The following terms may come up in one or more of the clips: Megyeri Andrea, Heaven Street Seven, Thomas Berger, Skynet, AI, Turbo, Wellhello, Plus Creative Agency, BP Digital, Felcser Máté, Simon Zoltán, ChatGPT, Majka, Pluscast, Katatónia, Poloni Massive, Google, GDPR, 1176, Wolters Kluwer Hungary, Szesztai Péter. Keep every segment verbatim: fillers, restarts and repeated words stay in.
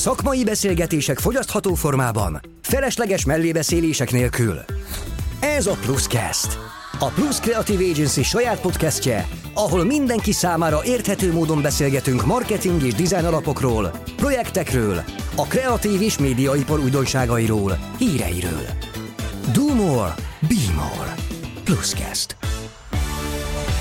Szakmai beszélgetések fogyasztható formában, felesleges mellébeszélések nélkül. Ez a Pluscast, a Plus Creative Agency saját podcastje, ahol mindenki számára érthető módon beszélgetünk marketing és dizájn alapokról, projektekről, a kreatív és médiaipar újdonságairól, híreiről. Do more, be more. Pluscast.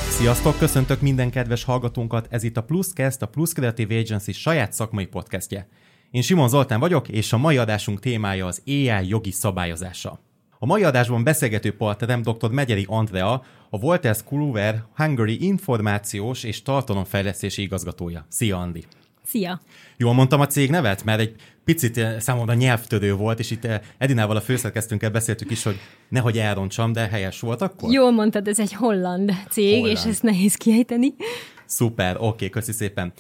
Sziasztok, köszöntök minden kedves hallgatónkat, ez itt a Pluscast, a Plus Creative Agency saját szakmai podcastje. Én Simon Zoltán vagyok, és a mai adásunk témája az á i jogi szabályozása. A mai adásban beszélgető partnerem dr. Megyeri Andrea, a Wolters Kluwer Hungary információs és tartalomfejlesztési igazgatója. Szia, Andi! Szia! Jól mondtam a cég nevet, mert egy picit számomra nyelvtörő volt, és itt Edinával, a főszerkesztőnkkel beszéltük is, hogy nehogy elrontsam, de helyes volt akkor? Jól mondtad, ez egy holland cég, holland. És ezt nehéz kiejteni. Szuper, oké, okay, köszi szépen.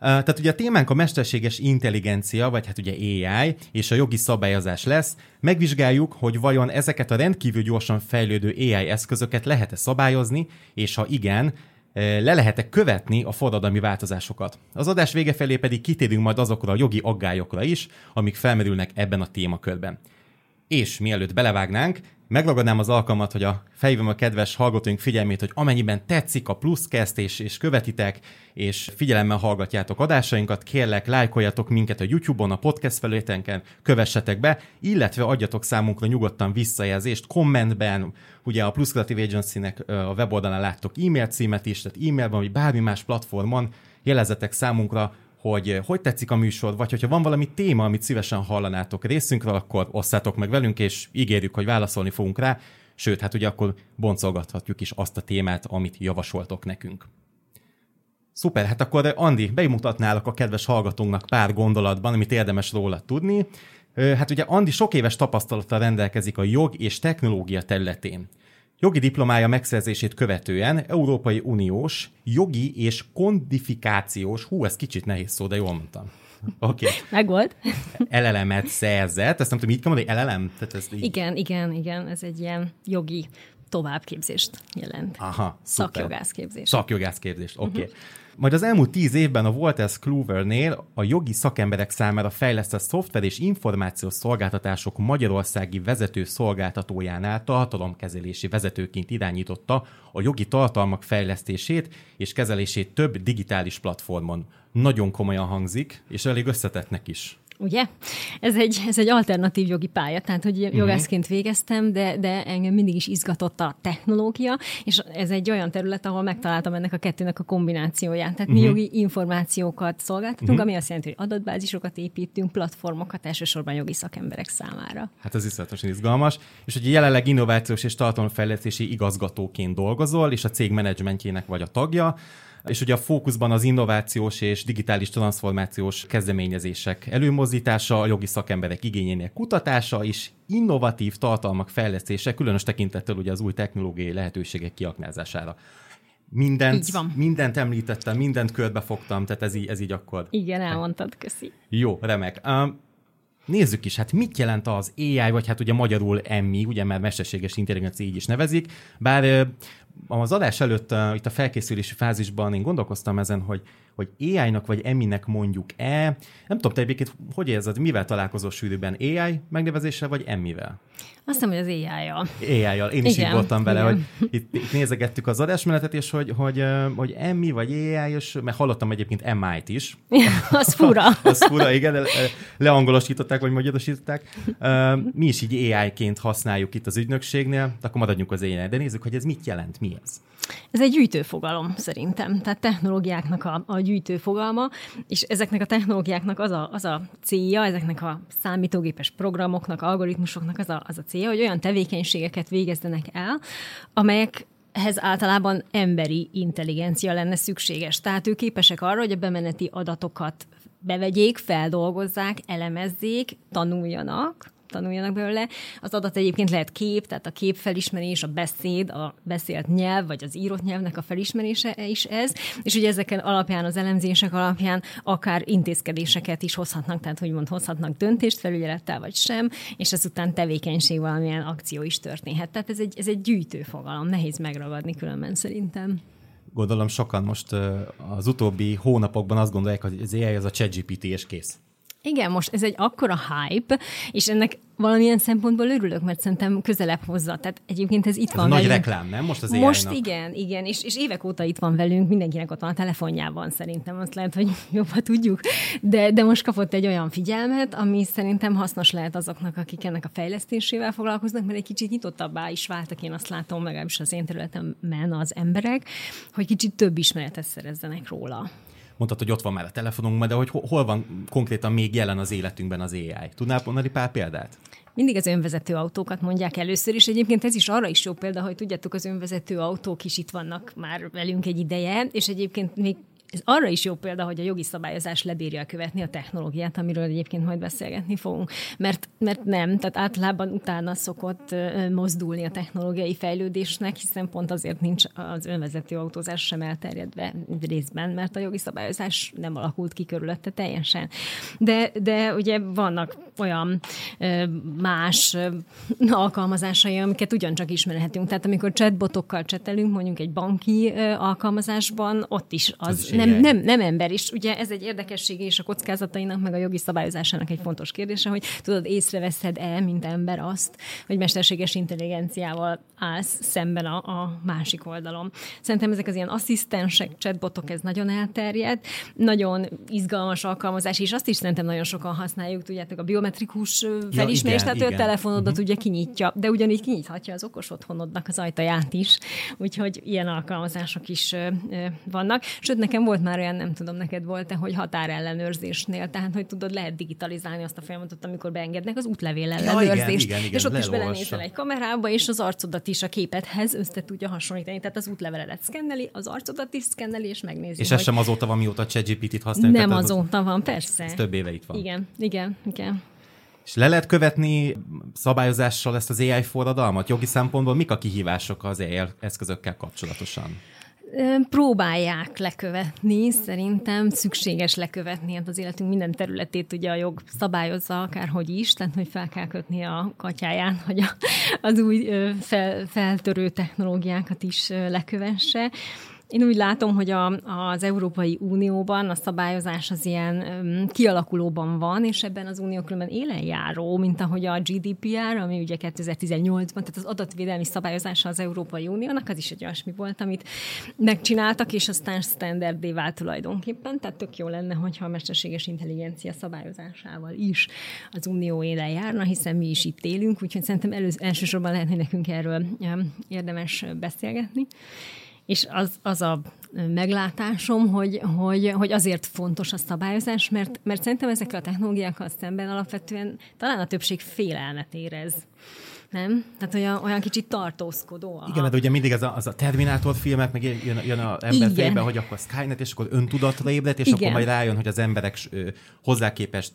Tehát ugye a témánk a mesterséges intelligencia, vagy hát ugye á i, és a jogi szabályozás lesz. Megvizsgáljuk, hogy vajon ezeket a rendkívül gyorsan fejlődő á i eszközöket lehet-e szabályozni, és ha igen, le lehet-e követni a forradalmi változásokat. Az adás vége felé pedig kitérünk majd azokra a jogi aggályokra is, amik felmerülnek ebben a témakörben. És mielőtt belevágnánk, megragadnám az alkalmat, hogy a felhívom a kedves hallgatóink figyelmét, hogy amennyiben tetszik a Pluscast és, és követitek, és figyelemmel hallgatjátok adásainkat, kérlek, lájkoljatok minket a YouTube-on, a podcast felületenken, kövessetek be, illetve adjatok számunkra nyugodtan visszajelzést kommentben. Ugye a Plus Creative Agency-nek a weboldalán láttok e-mail címet is, tehát e-mailben, vagy bármi más platformon jelezzetek számunkra, hogy hogy tetszik a műsor, vagy hogyha van valami téma, amit szívesen hallanátok részünkről, akkor osszátok meg velünk, és ígérjük, hogy válaszolni fogunk rá, sőt, hát ugye akkor boncolgathatjuk is azt a témát, amit javasoltok nekünk. Szuper, hát akkor Andi, bemutatnálak a kedves hallgatónknak pár gondolatban, amit érdemes róla tudni. Hát ugye Andi sok éves tapasztalattal rendelkezik a jog és technológia területén. Jogi diplomája megszerzését követően Európai Uniós jogi és kodifikációs, hú, ez kicsit nehéz szó, de jól mondtam. Oké. Okay. Megvolt. el el em-et szerzett, ezt nem tudom, így kell mondani, el el em? Tehát ezt így... Igen, igen, igen, ez egy ilyen jogi továbbképzést jelent. Aha, szuper. Szakjogászképzést. Szakjogászképzést, oké. Okay. Uh-huh. Majd az elmúlt tíz évben a Wolters Kluwernél a jogi szakemberek számára fejlesztett szoftver és információs szolgáltatások magyarországi vezető szolgáltatójánál tartalomkezelési vezetőként irányította a jogi tartalmak fejlesztését és kezelését több digitális platformon. Nagyon komolyan hangzik, és elég összetettnek is. Ugye? Ez egy, ez egy alternatív jogi pálya, tehát hogy jogászként végeztem, de, de engem mindig is izgatott a technológia, és ez egy olyan terület, ahol megtaláltam ennek a kettőnek a kombinációját. Tehát mi jogi információkat szolgáltatunk, uh-huh. ami azt jelenti, hogy adatbázisokat építünk, platformokat elsősorban jogi szakemberek számára. Hát ez iszletesen izgalmas, és ugye jelenleg innovációs és tartalomfejlesztési igazgatóként dolgozol, és a cég menedzsmentjének vagy a tagja, és ugye a fókuszban az innovációs és digitális transformációs kezdeményezések előmozdítása, a jogi szakemberek igényének kutatása és innovatív tartalmak fejlesztése, különös tekintettel ugye az új technológiai lehetőségek kiaknázására. Mindent, mindent említettem, mindent körbefogtam, tehát ez így, ez így akkor... Igen, elmondtad, köszi. Jó, remek. Um, Nézzük is, hát mit jelent az á i, vagy hát ugye magyarul em i, ugye már mesterséges intelligencia így is nevezik, bár az adás előtt itt a felkészülési fázisban én gondolkoztam ezen, hogy, hogy á i-nak vagy em i-nek mondjuk-e, nem tudom, te egyébként hogy érzed, mivel találkozol sűrűbben, á i megnevezéssel vagy em i-vel? Azt hiszem, hogy az á i-jal. á i-jal, én is igen, így voltam vele, igen. Hogy itt, itt nézegettük az adásmenetet, és hogy, hogy, hogy em i vagy á i, és, mert hallottam egyébként em i-t is. Az fura. Az fura, igen, leangolosították, vagy magyarosították. Mi is így á i-ként használjuk itt az ügynökségnél, akkor maradjunk az á i-nél, de nézzük, hogy ez mit jelent, mi ez? Ez egy gyűjtőfogalom szerintem, tehát technológiáknak a, a gyűjtőfogalma, és ezeknek a technológiáknak az a, az a célja, ezeknek a számítógépes programoknak, algoritmusoknak az a, az a célja, hogy olyan tevékenységeket végezzenek el, amelyek ehhez általában emberi intelligencia lenne szükséges. Tehát ők képesek arra, hogy a bemeneti adatokat bevegyék, feldolgozzák, elemezzék, tanuljanak, tanuljanak belőle. Az adat egyébként lehet kép, tehát a képfelismerés, a beszéd, a beszélt nyelv, vagy az írott nyelvnek a felismerése is ez, és ugye ezeken alapján, az elemzések alapján akár intézkedéseket is hozhatnak, tehát úgymond hozhatnak döntést felügyelettel, vagy sem, és ezután tevékenység, valamilyen akció is történhet. Tehát ez egy, ez egy gyűjtő fogalom, nehéz megragadni különben szerintem. Gondolom sokan most az utóbbi hónapokban azt gondolják, hogy az á i az a ChatGPT és kész. Igen, most ez egy akkora hype, és ennek valamilyen szempontból örülök, mert szerintem közelebb hozzá. Tehát egyébként ez itt ez van nagy velünk. Nagy reklám, nem? Most az á í-nak. Most igen, igen, és, és évek óta itt van velünk, mindenkinek ott van a telefonjában, szerintem azt lehet, hogy jobban tudjuk, de, de most kapott egy olyan figyelmet, ami szerintem hasznos lehet azoknak, akik ennek a fejlesztésével foglalkoznak, mert egy kicsit nyitottabbá is váltak, én azt látom, legalábbis az én területemben az emberek, hogy kicsit több ismeretet szerezzenek róla. Mondtad, hogy ott van már a telefonunkban, de hogy hol van konkrétan még jelen az életünkben az á í? Tudnál mondani pár példát? Mindig az önvezető autókat mondják először, és egyébként ez is arra is jó példa, hogy tudjátok, az önvezető autók is itt vannak már velünk egy ideje, és egyébként még ez arra is jó példa, hogy a jogi szabályozás lebírja követni a technológiát, amiről egyébként majd beszélgetni fogunk. Mert, mert nem, tehát általában utána szokott mozdulni a technológiai fejlődésnek, hiszen pont azért nincs az önvezető autózás sem elterjedve részben, mert a jogi szabályozás nem alakult ki körülötte teljesen. De, de ugye vannak olyan más alkalmazásai, amiket ugyancsak ismerhetünk. Tehát amikor chatbotokkal csetelünk, mondjuk egy banki alkalmazásban, ott is az nem, nem, nem ember is. Ugye ez egy érdekessége és a kockázatainak, meg a jogi szabályozásának egy fontos kérdése, hogy tudod, észreveszed-e, mint ember azt, hogy mesterséges intelligenciával állsz szemben a, a másik oldalon. Szerintem ezek az ilyen asszisztensek, chatbotok, ez nagyon elterjedt, nagyon izgalmas alkalmazás, és azt is szerintem nagyon sokan használjuk, tudjátok, a biometrikus felismerés, ja, tehát igen. Ő a telefonodat uh-huh. ugye kinyitja, de ugyanígy kinyithatja az okos otthonodnak az ajtaját is, úgyhogy ilyen alkalmazások is ö, ö, vannak. Sőt, nekem volt már olyan, nem tudom, neked volt-e, hogy határellenőrzésnél, tehát hogy tudod, lehet digitalizálni azt a folyamatot, amikor beengednek az útlevél ellenőrzést, ja, igen, igen, és igen, ott is belenézel egy kamerába, és az arcodat is a képedhez össze tudja hasonlítani. Tehát az útleveledet szkenneli, az arcodat is szkenneli, és megnézi. És ez sem azóta van, mióta ChatGPT-t használjuk. Nem tehát, azóta van, persze. Ez több éve itt van. Igen, igen, igen. És le lehet követni szabályozással ezt az á í forradalmat? Jogi szempontból mik a kihívások az á í eszközökkel kapcsolatosan? Próbálják lekövetni, szerintem szükséges lekövetni, hát az életünk minden területét ugye a jog szabályozza akárhogy is, tehát hogy fel kell kötni a katyáján, hogy a, az új fel, feltörő technológiákat is lekövesse. Én úgy látom, hogy a, az Európai Unióban a szabályozás az ilyen kialakulóban van, és ebben az unió különben élen járó, mint ahogy a gé dé pé er, ami ugye kétezer-tizennyolcban, tehát az adatvédelmi szabályozása az Európai Uniónak, az is egy olyasmi volt, amit megcsináltak, és aztán standarddé vált tulajdonképpen, tehát tök jó lenne, hogyha a mesterséges intelligencia szabályozásával is az unió élen járna, hiszen mi is itt élünk, úgyhogy szerintem elősz, elsősorban lehet, hogy nekünk erről érdemes beszélgetni. És az, az a meglátásom, hogy, hogy, hogy azért fontos a szabályozás, mert, mert szerintem ezekkel a technológiákkal szemben alapvetően talán a többség félelmet érez. Nem? Tehát olyan, olyan kicsit tartózkodó. A... Igen, mert ugye mindig az a, az a Terminátor filmek, meg jön, jön az ember fejében, hogy akkor Skynet, és akkor öntudatra ébred, és igen. Akkor majd rájön, hogy az emberek hozzá képest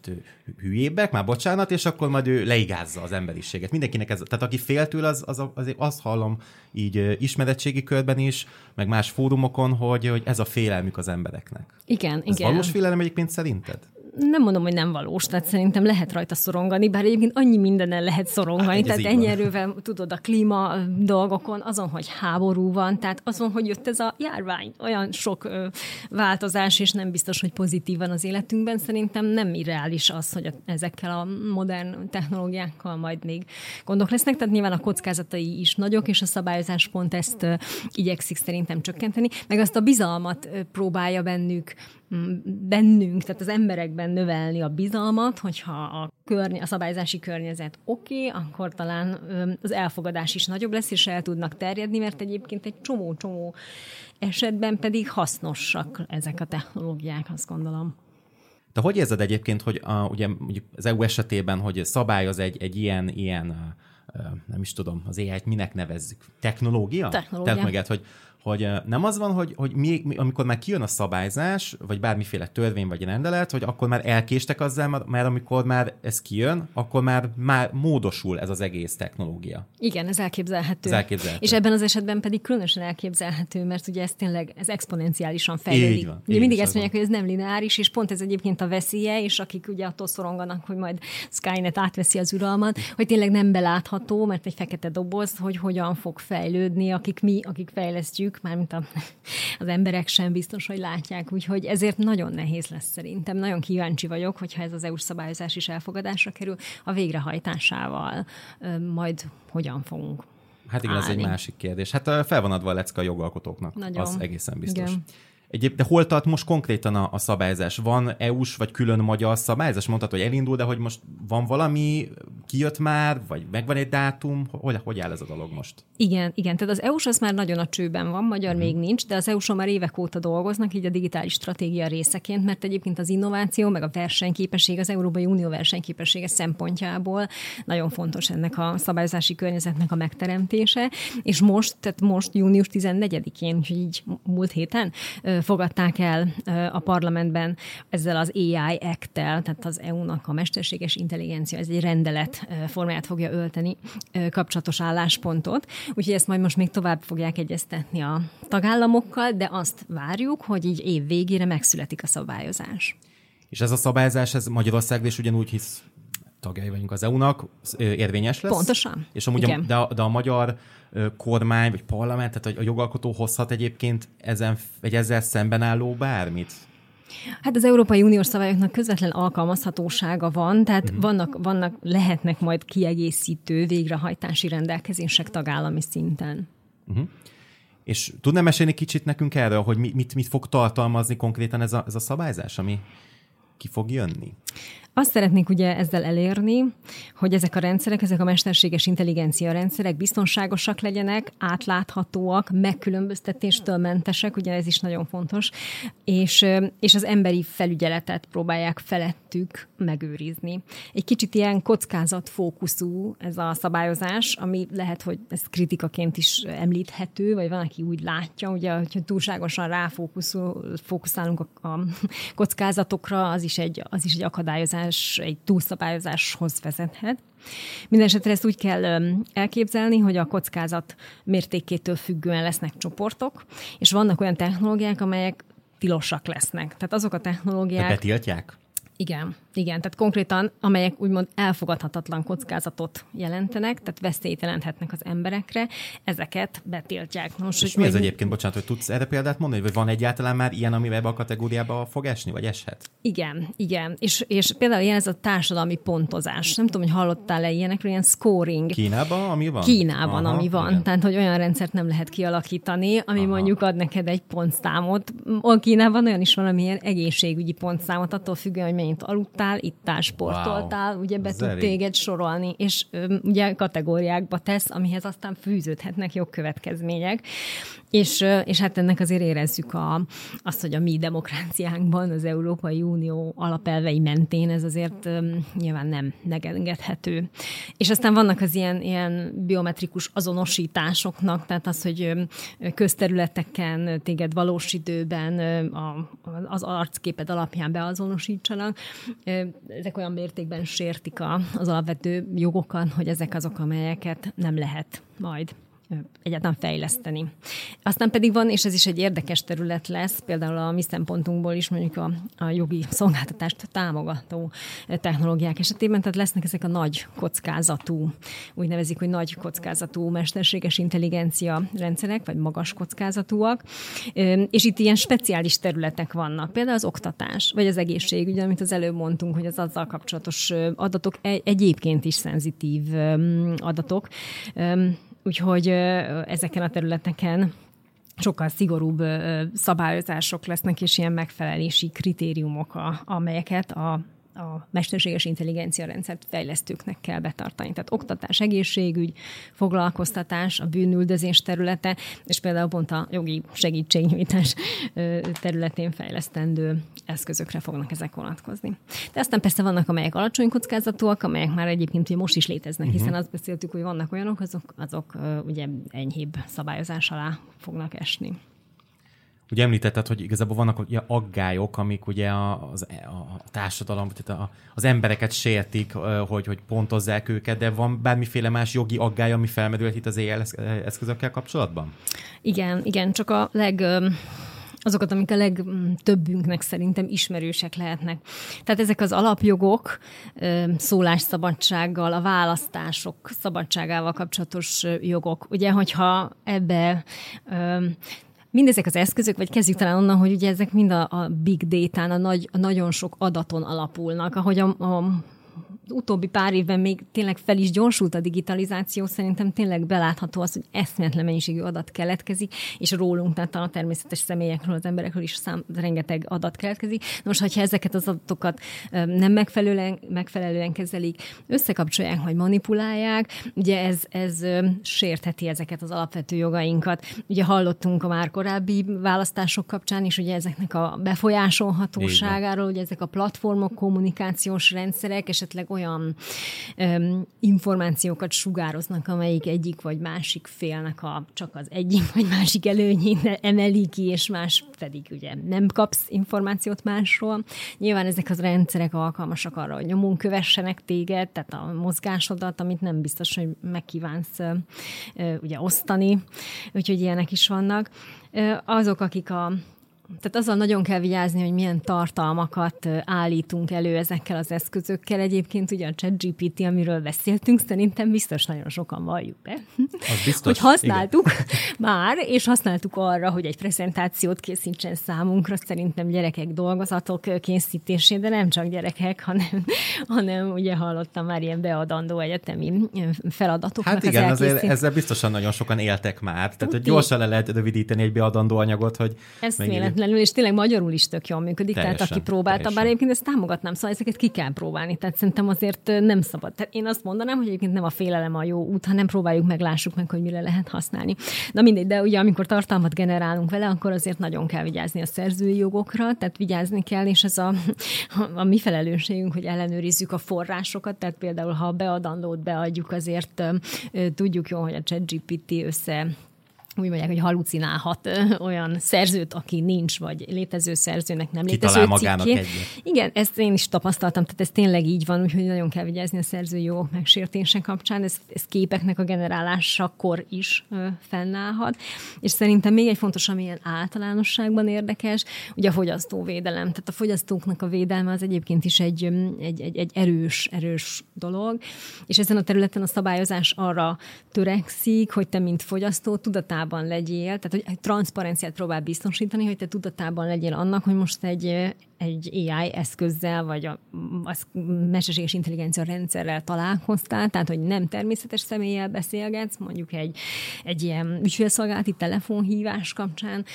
hülyébbek, már bocsánat, és akkor majd ő leigázza az emberiséget. Mindenkinek ez, tehát aki fél tőle, az, az, az, azt hallom így ismeretségi körben is, meg más fórumokon, hogy, hogy ez a félelmük az embereknek. Igen, ez igen. Valós félelem egyébként szerinted? Nem mondom, hogy nem valós, tehát szerintem lehet rajta szorongani, bár egyébként annyi mindenen lehet szorongani, hát, tehát ennyi erővel, tudod, a klíma dolgokon, azon, hogy háború van, tehát azon, hogy jött ez a járvány, olyan sok ö, változás, és nem biztos, hogy pozitívan az életünkben, szerintem nem irreális az, hogy a, ezekkel a modern technológiákkal majd még gondok lesznek, tehát nyilván a kockázatai is nagyok, és a szabályozás pont ezt ö, igyekszik szerintem csökkenteni, meg azt a bizalmat ö, próbálja bennük, bennünk, tehát az emberekben növelni a bizalmat, hogyha a, körny- a szabályzási környezet oké, okay, akkor talán az elfogadás is nagyobb lesz, és el tudnak terjedni, mert egyébként egy csomó-csomó esetben pedig hasznosak ezek a technológiák, azt gondolom. De hogy érzed egyébként, hogy a, ugye az é u esetében, hogy szabályoz egy, egy ilyen, ilyen, nem is tudom, az á í-t minek nevezzük? Technológia? Technológia. Tehát magát, hogy hogy nem az van, hogy, hogy mi, amikor már kijön a szabályzás, vagy bármiféle törvény, vagy rendelet, hogy akkor már elkéstek azzal, mert amikor már ez kijön, akkor már, már módosul ez az egész technológia. Igen, ez elképzelhető. ez elképzelhető. És ebben az esetben pedig különösen elképzelhető, mert ugye ez tényleg ez exponenciálisan fejlődik. Ugye mindig ezt mondják, van. Hogy ez nem lineáris, és pont ez egyébként a veszélye, és akik ugye attól szoronganak, hogy majd Skynet átveszi az uralmat, hogy tényleg nem belátható, mert egy fekete doboz, hogy hogyan fog fejlődni, akik mi, akik fejlesztjük, látjuk, mármint a, az emberek sem biztos, hogy látják, úgyhogy ezért nagyon nehéz lesz szerintem. Nagyon kíváncsi vagyok, hogyha ez az é u-s szabályozás is elfogadásra kerül, a végrehajtásával majd hogyan fogunk Hát igen, állni. Ez egy másik kérdés. Hát fel van adva a lecke a jogalkotóknak, nagyon. Az egészen biztos. Igen. Egyéb, de hol tart most konkrétan a, a szabályzás? Van é u-s vagy külön magyar szabályzás? Mondtad, hogy elindul, de hogy most van valami, kijött már, vagy megvan egy dátum? Hogy, hogy áll ez a dolog most? Igen, igen. Tehát az é u-s az már nagyon a csőben van, magyar mm. még nincs, de az é u-son már évek óta dolgoznak, így a digitális stratégia részeként, mert egyébként az innováció, meg a versenyképesség, az Európai Unió versenyképessége szempontjából nagyon fontos ennek a szabályozási környezetnek a megteremtése. És most, tehát most június tizennegyedikén, úgyhogy így múlt héten, fogadták el a parlamentben ezzel az á i act-tel, tehát az é u-nak a mesterséges intelligencia, ez egy rendelet formáját fogja ölteni kapcsolatos álláspontot. Úgyhogy ezt majd most még tovább fogják egyeztetni a tagállamokkal, de azt várjuk, hogy így év végére megszületik a szabályozás. És ez a szabályozás, ez Magyarország is ugyanúgy, hisz tagjai vagyunk az é u-nak, érvényes lesz. Pontosan. És amúgy a, de, a, de a magyar kormány vagy parlament, tehát a jogalkotó hozhat egyébként ezen, vagy ezzel szemben álló bármit? Hát az Európai Uniós szabályoknak közvetlen alkalmazhatósága van, tehát uh-huh. vannak, vannak, lehetnek majd kiegészítő végrehajtási rendelkezések tagállami szinten. Uh-huh. És tudnám mesélni kicsit nekünk erről, hogy mit, mit fog tartalmazni konkrétan ez a, ez a szabályzás, ami ki fog jönni? Azt szeretnék ugye ezzel elérni, hogy ezek a rendszerek, ezek a mesterséges intelligencia rendszerek biztonságosak legyenek, átláthatóak, megkülönböztetéstől mentesek, ugye ez is nagyon fontos, és, és az emberi felügyeletet próbálják felettük megőrizni. Egy kicsit ilyen kockázatfókuszú ez a szabályozás, ami lehet, hogy ez kritikaként is említhető, vagy van, aki úgy látja, ugye, hogyha túlságosan ráfókuszálunk a, a kockázatokra, az is egy, az is egy akadályozás, egy túlszabályozáshoz vezethet. Mindenesetre ezt úgy kell elképzelni, hogy a kockázat mértékétől függően lesznek csoportok, és vannak olyan technológiák, amelyek tilosak lesznek. Tehát azok a technológiák... De betiltják? Igen, igen. Tehát konkrétan, amelyek úgymond elfogadhatatlan kockázatot jelentenek, tehát veszélyt jelenthetnek az emberekre, ezeket betiltják. Nos, és mi ez egyébként, bocsánat, hogy tudsz erre példát mondani, vagy van egyáltalán már ilyen, ami ebbe a kategóriába fog esni, vagy eshet? Igen, igen. És, és például ilyen ez a társadalmi pontozás. Nem tudom, hogy hallottál-e ilyenekről, ilyen scoring. Kínában, ami van? Kínában, Aha, ami van. Igen. Tehát, hogy olyan rendszert nem lehet kialakítani, ami Aha. mondjuk ad neked egy pontszámot. A Kínában olyan is van, amilyen egészségügyi pontszámot, attól függően, hogy mennyit aludtál, ittál, sportoltál, wow, ugye be tud téged sorolni, és ö, ugye kategóriákba tesz, amihez aztán fűződhetnek jogkövetkezmények. És, ö, és hát ennek azért érezzük a, azt, hogy a mi demokráciánkban az Európai Unió alapelvei mentén ez azért ö, nyilván nem megengedhető. És aztán vannak az ilyen, ilyen biometrikus azonosításoknak, tehát az, hogy ö, közterületeken téged valós időben ö, a, az arcképed alapján beazonosítsanak. Ezek olyan mértékben sértik az alapvető jogokat, hogy ezek azok, amelyeket nem lehet majd egyáltalán fejleszteni. Aztán pedig van, és ez is egy érdekes terület lesz, például a mi szempontunkból is mondjuk a, a jogi szolgáltatást támogató technológiák esetében, tehát lesznek ezek a nagy kockázatú, úgy nevezik, hogy nagy kockázatú mesterséges intelligencia rendszerek, vagy magas kockázatúak, és itt ilyen speciális területek vannak, például az oktatás, vagy az egészségügy, amit az előbb mondtunk, hogy az azzal kapcsolatos adatok egyébként is szenzitív adatok, úgyhogy ezeken a területeken sokkal szigorúbb szabályozások lesznek, és ilyen megfelelési kritériumok, amelyeket a a mesterséges intelligencia rendszert fejlesztőknek kell betartani. Tehát oktatás, egészségügy, foglalkoztatás, a bűnüldözés területe, és például pont a jogi segítségnyújtás területén fejlesztendő eszközökre fognak ezek vonatkozni. De aztán persze vannak, amelyek alacsony kockázatúak, amelyek már egyébként most is léteznek, hiszen azt beszéltük, hogy vannak olyanok, azok, azok ugye enyhébb szabályozás alá fognak esni. Ugye említetted, hogy igazából vannak ugye aggályok, amik ugye a, az, a társadalom, tehát a, az embereket sértik, hogy, hogy pontozzák őket, de van bármiféle más jogi aggály, ami felmerülhet itt az á i eszközökkel kapcsolatban? Igen, igen, csak a leg... azokat, amik a legtöbbünknek szerintem ismerősek lehetnek. Tehát ezek az alapjogok szólásszabadsággal, a választások szabadságával kapcsolatos jogok. Ugye, hogyha ebbe... Mindezek az eszközök, vagy kezdjük talán onnan, hogy ugye ezek mind a, a big data-n, a, nagy, a nagyon sok adaton alapulnak. Ahogy a, a, az utóbbi pár évben még tényleg fel is gyorsult a digitalizáció, szerintem tényleg belátható az, hogy eszméletlen mennyiségű adat keletkezik, és rólunk, tehát a természetes személyekről, az emberekről is szám, rengeteg adat keletkezik. Nos, hogyha ezeket az adatokat nem megfelelően, megfelelően kezelik, összekapcsolják, vagy manipulálják, ugye ez, ez sértheti ezeket az alapvető jogainkat. Ugye hallottunk a már korábbi választások kapcsán is, ugye ezeknek a befolyásolhatóságáról, ugye ezek a platformok, kommunikációs rendszerek, esetleg olyan öm, információkat sugároznak, amelyik egyik vagy másik félnek a, csak az egyik vagy másik előnyét emeli ki, és más pedig ugye nem kapsz információt másról. Nyilván ezek az rendszerek alkalmasak arra, hogy nyomon kövessenek téged, tehát a mozgásodat, amit nem biztos, hogy megkívánsz ö, ugye osztani, úgyhogy ilyenek is vannak. Ö, azok, akik a Tehát azzal nagyon kell vigyázni, hogy milyen tartalmakat állítunk elő ezekkel az eszközökkel. Egyébként ugye a ChatGPT, amiről beszéltünk, szerintem biztos nagyon sokan valljuk be. Az biztos. Hogy használtuk már, és használtuk arra, hogy egy prezentációt készítsen számunkra, szerintem gyerekek dolgozatok készítésén, de nem csak gyerekek, hanem, hanem ugye hallottam már ilyen beadandó egyetemi feladatoknak. Hát igen, az elkészít... ezzel biztosan nagyon sokan éltek már. Tehát hogy gyorsan le lehet rövidíteni egy beadandó anyagot, hogy és tényleg magyarul is tök jól működik, teljesen, tehát aki próbálta, bár egyébként ezt támogatnám, szóval ezeket ki kell próbálni, tehát szerintem azért nem szabad. Tehát én azt mondanám, hogy egyébként nem a félelem a jó út, hanem próbáljuk meg, lássuk meg, hogy mire lehet használni. Na mindegy, de ugye amikor tartalmat generálunk vele, akkor azért nagyon kell vigyázni a szerzői jogokra, tehát vigyázni kell, és ez a, a mi felelősségünk, hogy ellenőrizzük a forrásokat, tehát például ha a beadandót beadjuk, azért tudjuk jól, hogy a ChatGPT össze úgy mondják, hogy halucinálhat ö, olyan szerzőt, aki nincs, vagy létező szerzőnek nem létező cikkét. Kitalál magának egyet. Igen, ezt én is tapasztaltam, tehát ez tényleg így van, úgyhogy nagyon kell vigyázni a szerzői jogok megsértése kapcsán, ez, ez képeknek a generálásakor is ö, fennállhat. És szerintem még egy fontos, ami ilyen általánosságban érdekes, ugye a fogyasztóvédelem. Tehát a fogyasztóknak a védelme az egyébként is egy, egy, egy, egy erős, erős dolog, és ezen a területen a szabályozás arra törekszik, hogy te, mint fogyasztó, tudatában legyél, tehát hogy transzparenciát próbál biztosítani, hogy te tudatában legyél annak, hogy most egy, egy á i eszközzel, vagy a, a mesterséges intelligencia rendszerrel találkoztál, tehát hogy nem természetes személlyel beszélgetsz, mondjuk egy, egy ilyen ügyfélszolgálati telefonhívás kapcsán,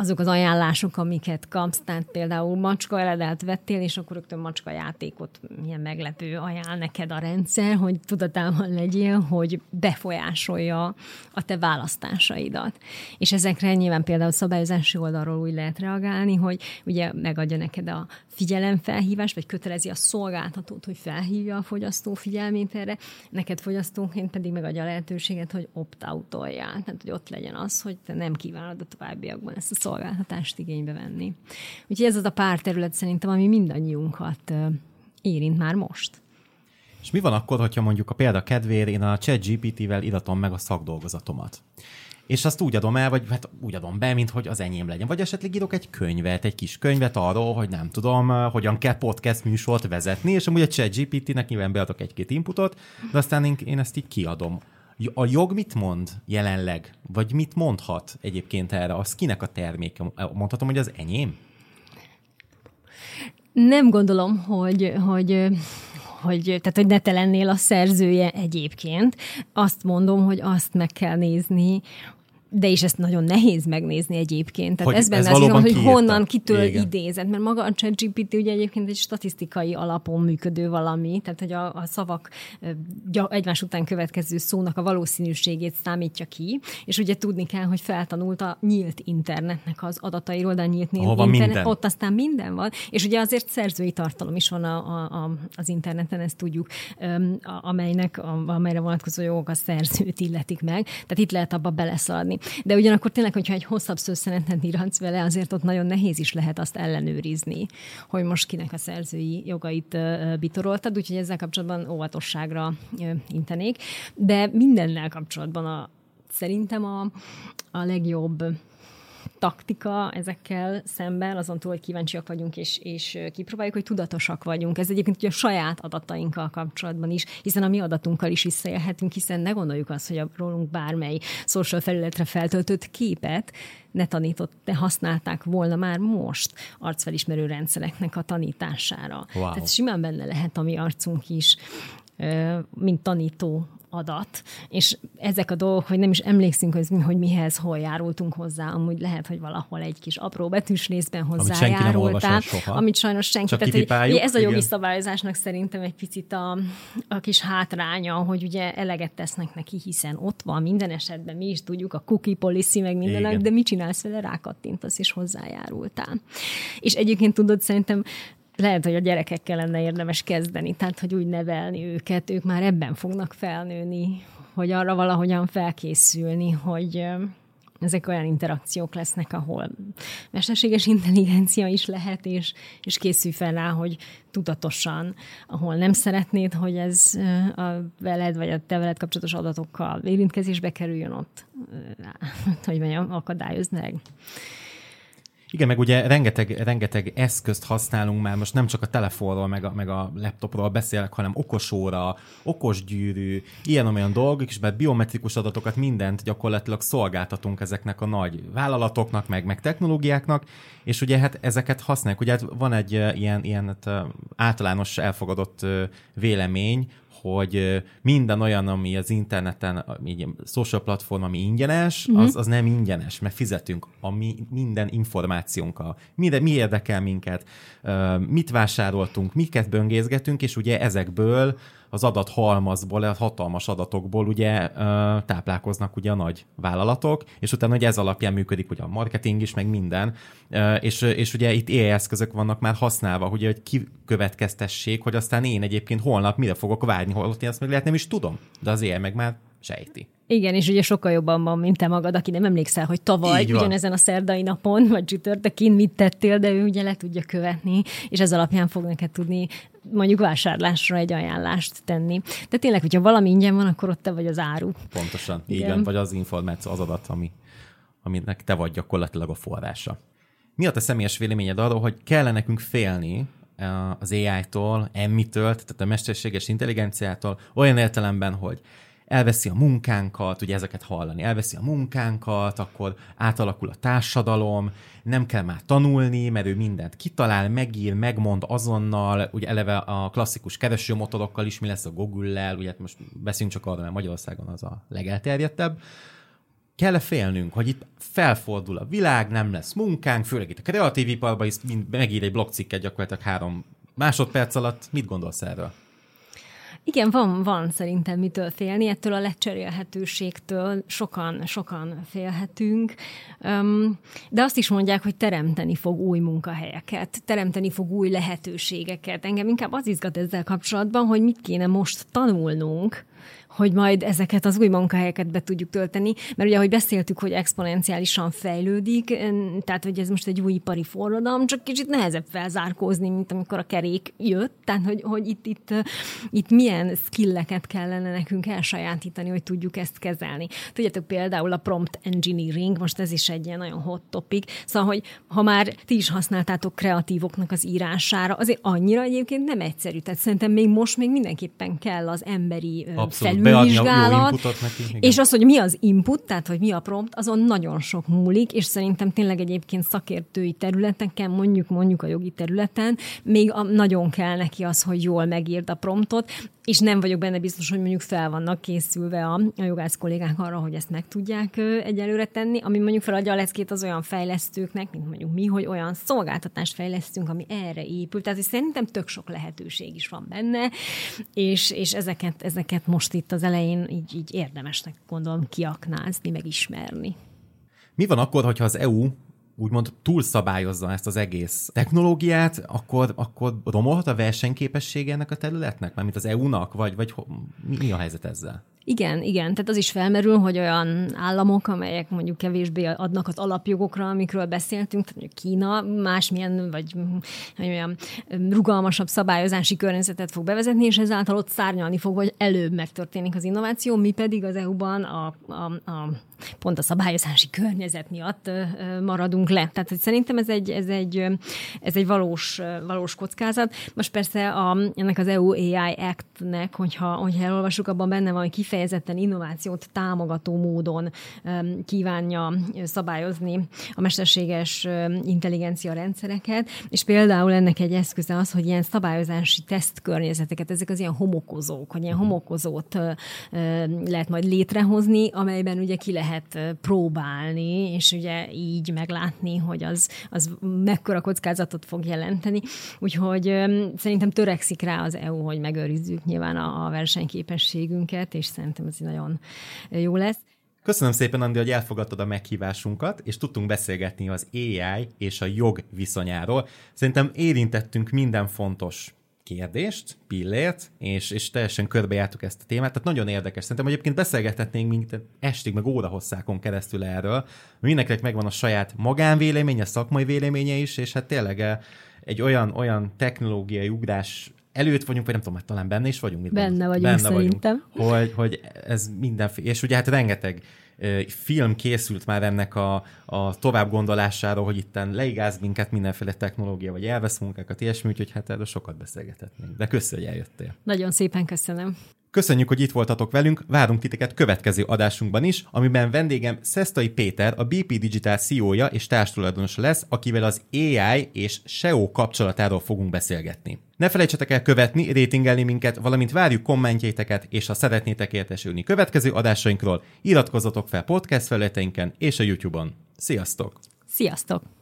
azok az ajánlások, amiket kapsz, tehát például macska eledelt vettél, és akkor rögtön macska játékot, milyen meglepő ajánl neked a rendszer, hogy tudatában legyél, hogy befolyásolja a te választásaidat. És ezekre nyilván például szabályozási oldalról úgy lehet reagálni, hogy ugye megadja neked a figyelemfelhívást, vagy kötelezi a szolgáltatót, hogy felhívja a fogyasztó figyelmét erre, neked fogyasztóként pedig megadja a lehetőséget, hogy opt-out-oljál, tehát hogy ott legyen az, hogy te nem kívánod a továbbiakban ezt a szolgáltatást igénybe venni. Úgyhogy ez az a pár terület szerintem, ami mindannyiunkat érint már most. És mi van akkor, hogyha mondjuk a példa kedvéért én a ChatGPT-vel iratom meg a szakdolgozatomat? És azt úgy adom el, vagy hát úgy adom be, mint hogy az enyém legyen. Vagy esetleg írok egy könyvet, egy kis könyvet arról, hogy nem tudom, hogyan kell podcast műsort vezetni, és amúgy a ChatGPT-nek nyilván beadok egy-két inputot, de aztán én ezt így kiadom. A jog mit mond jelenleg? Vagy mit mondhat egyébként erre? Az kinek a terméke? Mondhatom, hogy az enyém? Nem gondolom, hogy... hogy... Hogy, tehát, hogy ne te lennél a szerzője egyébként. Azt mondom, hogy azt meg kell nézni, de is ezt nagyon nehéz megnézni egyébként. Tehát hogy ez benne az, hogy kiírta. Honnan, kitől igen. idézed. Mert maga a ChatGPT ugye egyébként egy statisztikai alapon működő valami, tehát hogy a, a szavak egymás után következő szónak a valószínűségét számítja ki, és ugye tudni kell, hogy feltanult a nyílt internetnek az adatairól, de a nyílt internet, minden. Ott aztán minden van, és ugye azért szerzői tartalom is van a, a, a, az interneten, ezt tudjuk, amelynek, amelyre vonatkozó jogok a szerzőt illetik meg. Tehát itt lehet abba beleszaladni. De ugyanakkor tényleg, hogyha egy hosszabb szösszenetet írhatsz vele, azért ott nagyon nehéz is lehet azt ellenőrizni, hogy most kinek a szerzői jogait bitoroltad, úgyhogy ezzel kapcsolatban óvatosságra intenék. De mindennel kapcsolatban a, szerintem a, a legjobb taktika ezekkel szemben, azon túl, hogy kíváncsiak vagyunk és, és kipróbáljuk, hogy tudatosak vagyunk. Ez egyébként ugye a saját adatainkkal kapcsolatban is, hiszen a mi adatunkkal is visszaélhetünk, hiszen ne gondoljuk azt, hogy a rólunk bármely social felületre feltöltött képet ne tanított, ne használták volna már most arcfelismerő rendszereknek a tanítására. Wow. Tehát simán benne lehet a mi arcunk is, mint tanító adat, és ezek a dolgok, hogy nem is emlékszünk, hogy mihez, hol járultunk hozzá, amúgy lehet, hogy valahol egy kis apró betűs részben hozzájárultál, amit sajnos senki, tehát egy, ez a jogi szabályozásnak szerintem egy picit a, a kis hátránya, hogy ugye eleget tesznek neki, hiszen ott van minden esetben, mi is tudjuk, a cookie policy, meg mindenek, de mit csinálsz vele, rákattintasz, és hozzájárultál. És egyébként tudod, szerintem lehet, hogy a gyerekekkel lenne érdemes kezdeni, tehát hogy úgy nevelni őket, ők már ebben fognak felnőni, hogy arra valahogyan felkészülni, hogy ezek olyan interakciók lesznek, ahol mesterséges intelligencia is lehet, és, és készülj fel rá, hogy tudatosan, ahol nem szeretnéd, hogy ez a veled, vagy a te veled kapcsolatos adatokkal érintkezésbe kerüljön, ott, hogy mondjam, akadályozd meg. Igen, meg ugye rengeteg, rengeteg eszközt használunk már, most nem csak a telefonról, meg a, meg a laptopról beszélek, hanem okosóra, okosgyűrű, ilyen-olyan dolgok, és mert biometrikus adatokat, mindent gyakorlatilag szolgáltatunk ezeknek a nagy vállalatoknak, meg, meg technológiáknak, és ugye hát ezeket használjuk. Ugye hát van egy ilyen, ilyen általános elfogadott vélemény, hogy minden olyan, ami az interneten, ami social platform, ami ingyenes, mm-hmm. az, az nem ingyenes, mert fizetünk a mi, minden információnkkal. Mi, mi érdekel minket, mit vásároltunk, miket böngészgetünk, és ugye ezekből az adathalmazból, a hatalmas adatokból ugye táplálkoznak ugye a nagy vállalatok, és utána ugye ez alapján működik ugye a marketing is, meg minden, és, és ugye itt á i eszközök vannak már használva, ugye, hogy kikövetkeztessék, hogy aztán én egyébként holnap mire fogok vágyni, holott én azt meg lehet nem is tudom, de az á i meg már sejti. Igen, és ugye sokkal jobban van, mint te magad, aki nem emlékszel, hogy tavaly ugyanezen a szerdai napon, vagy csütörtökén mit tettél, de ő ugye le tudja követni, és ez alapján fog neked tudni mondjuk vásárlásra egy ajánlást tenni. De tényleg, hogyha valami ingyen van, akkor ott te vagy az áru. Pontosan, igen, igen, vagy az információ, az adat, ami, aminek te vagy gyakorlatilag a forrása. Mi a te személyes véleményed arról, hogy kellene nekünk félni az á i-tól, em i-től, tehát a mesterséges intelligenciától, olyan értelemben, hogy elveszi a munkánkat, ugye ezeket hallani, elveszi a munkánkat, akkor átalakul a társadalom, nem kell már tanulni, mert ő mindent kitalál, megír, megmond azonnal, ugye eleve a klasszikus keresőmotorokkal is, mi lesz a Google-lel, ugye most beszélünk csak arra, mert Magyarországon az a legelterjedtebb. Kell-e félnünk, hogy itt felfordul a világ, nem lesz munkánk, főleg itt a kreatív iparban is megír egy blogcikket gyakorlatilag három másodperc alatt. Mit gondolsz erről? Igen, van, van szerintem mitől félni, ettől a lecserélhetőségtől sokan, sokan félhetünk, de azt is mondják, hogy teremteni fog új munkahelyeket, teremteni fog új lehetőségeket. Engem inkább az izgat ezzel kapcsolatban, hogy mit kéne most tanulnunk, hogy majd ezeket az új munkahelyeket be tudjuk tölteni, mert ugye, ahogy beszéltük, hogy exponenciálisan fejlődik, tehát, hogy ez most egy új ipari forradalom, csak kicsit nehezebb felzárkózni, mint amikor a kerék jött, tehát, hogy, hogy itt, itt, itt milyen skilleket kellene nekünk elsajátítani, hogy tudjuk ezt kezelni. Tudjátok, például a prompt engineering, most ez is egy ilyen nagyon hot topic, szóval, hogy ha már ti is használtátok kreatívoknak az írására, azért annyira egyébként nem egyszerű, tehát szerintem még most még mindenképpen kell az emberi felülvizsgálat, neki, és az, hogy mi az input, tehát hogy mi a prompt, azon nagyon sok múlik, és szerintem tényleg egyébként szakértői területeken, mondjuk mondjuk a jogi területen, még a, nagyon kell neki az, hogy jól megírd a promptot, és nem vagyok benne biztos, hogy mondjuk fel vannak készülve a, a jogász kollégák arra, hogy ezt meg tudják egyelőre tenni, ami mondjuk feladja a leckét az olyan fejlesztőknek, mint mondjuk mi, hogy olyan szolgáltatást fejlesztünk, ami erre épül. Tehát szerintem tök sok lehetőség is van benne, és, és ezeket, ezeket most itt az elején így, így érdemesnek gondolom kiaknázni, megismerni. Mi van akkor, hogyha az é u úgymond túlszabályozza ezt az egész technológiát, akkor, akkor romolhat a versenyképessége ennek a területnek? Mármint az é u-nak? Vagy, vagy mi a helyzet ezzel? Igen, igen. Tehát az is felmerül, hogy olyan államok, amelyek mondjuk kevésbé adnak az alapjogokra, amikről beszéltünk, tehát mondjuk Kína másmilyen, vagy olyan rugalmasabb szabályozási környezetet fog bevezetni, és ezáltal ott szárnyalni fog, vagy előbb megtörténik az innováció, mi pedig az é u-ban a, a, a, pont a szabályozási környezet miatt maradunk le. Tehát hogy szerintem ez egy, ez egy, ez egy valós, valós kockázat. Most persze a, ennek az é u á i Act-nek, hogyha, hogyha elolvassuk, abban benne van, hogy kifejezetten innovációt támogató módon kívánja szabályozni a mesterséges intelligencia rendszereket, és például ennek egy eszköze az, hogy ilyen szabályozási tesztkörnyezeteket, ezek az ilyen homokozók, hogy ilyen homokozót lehet majd létrehozni, amelyben ugye ki lehet próbálni, és ugye így meglátni, hogy az, az mekkora kockázatot fog jelenteni. Úgyhogy szerintem törekszik rá az é u, hogy megőrizzük nyilván a, a versenyképességünket, és szerintem ez nagyon jó lesz. Köszönöm szépen, Andi, hogy elfogadtad a meghívásunkat, és tudtunk beszélgetni az á i és a jog viszonyáról. Szerintem érintettünk minden fontos kérdést, pillért, és, és teljesen körbejártuk ezt a témát, tehát nagyon érdekes. Szerintem egyébként beszélgethetnénk minket estig, meg órahosszákon keresztül erről. Mindenkinek megvan a saját magánvéleménye, szakmai véleménye is, és hát tényleg egy olyan, olyan technológiai ugrás előtt vagyunk, vagy nem tudom, hát talán benne is vagyunk. Benne vagyunk, benne szerintem. Vagyunk, hogy, hogy ez mindenféle, és ugye hát rengeteg film készült már ennek a, a tovább gondolására, hogy itten leigáz minket mindenféle technológia, vagy elvesz munkákat, ilyesmi, úgyhogy hát erről sokat beszélgethetnénk. De köszönöm, hogy eljöttél. Nagyon szépen köszönöm. Köszönjük, hogy itt voltatok velünk, várunk titeket következő adásunkban is, amiben vendégem Szesztai Péter, a bé pé Digital szí í ó-ja és társtulajdonosa lesz, akivel az á i és es e o kapcsolatáról fogunk beszélgetni. Ne felejtsetek el követni, rétingelni minket, valamint várjuk kommentjeiteket, és ha szeretnétek értesülni következő adásainkról, iratkozzatok fel podcast felületeinken és a YouTube-on. Sziasztok! Sziasztok!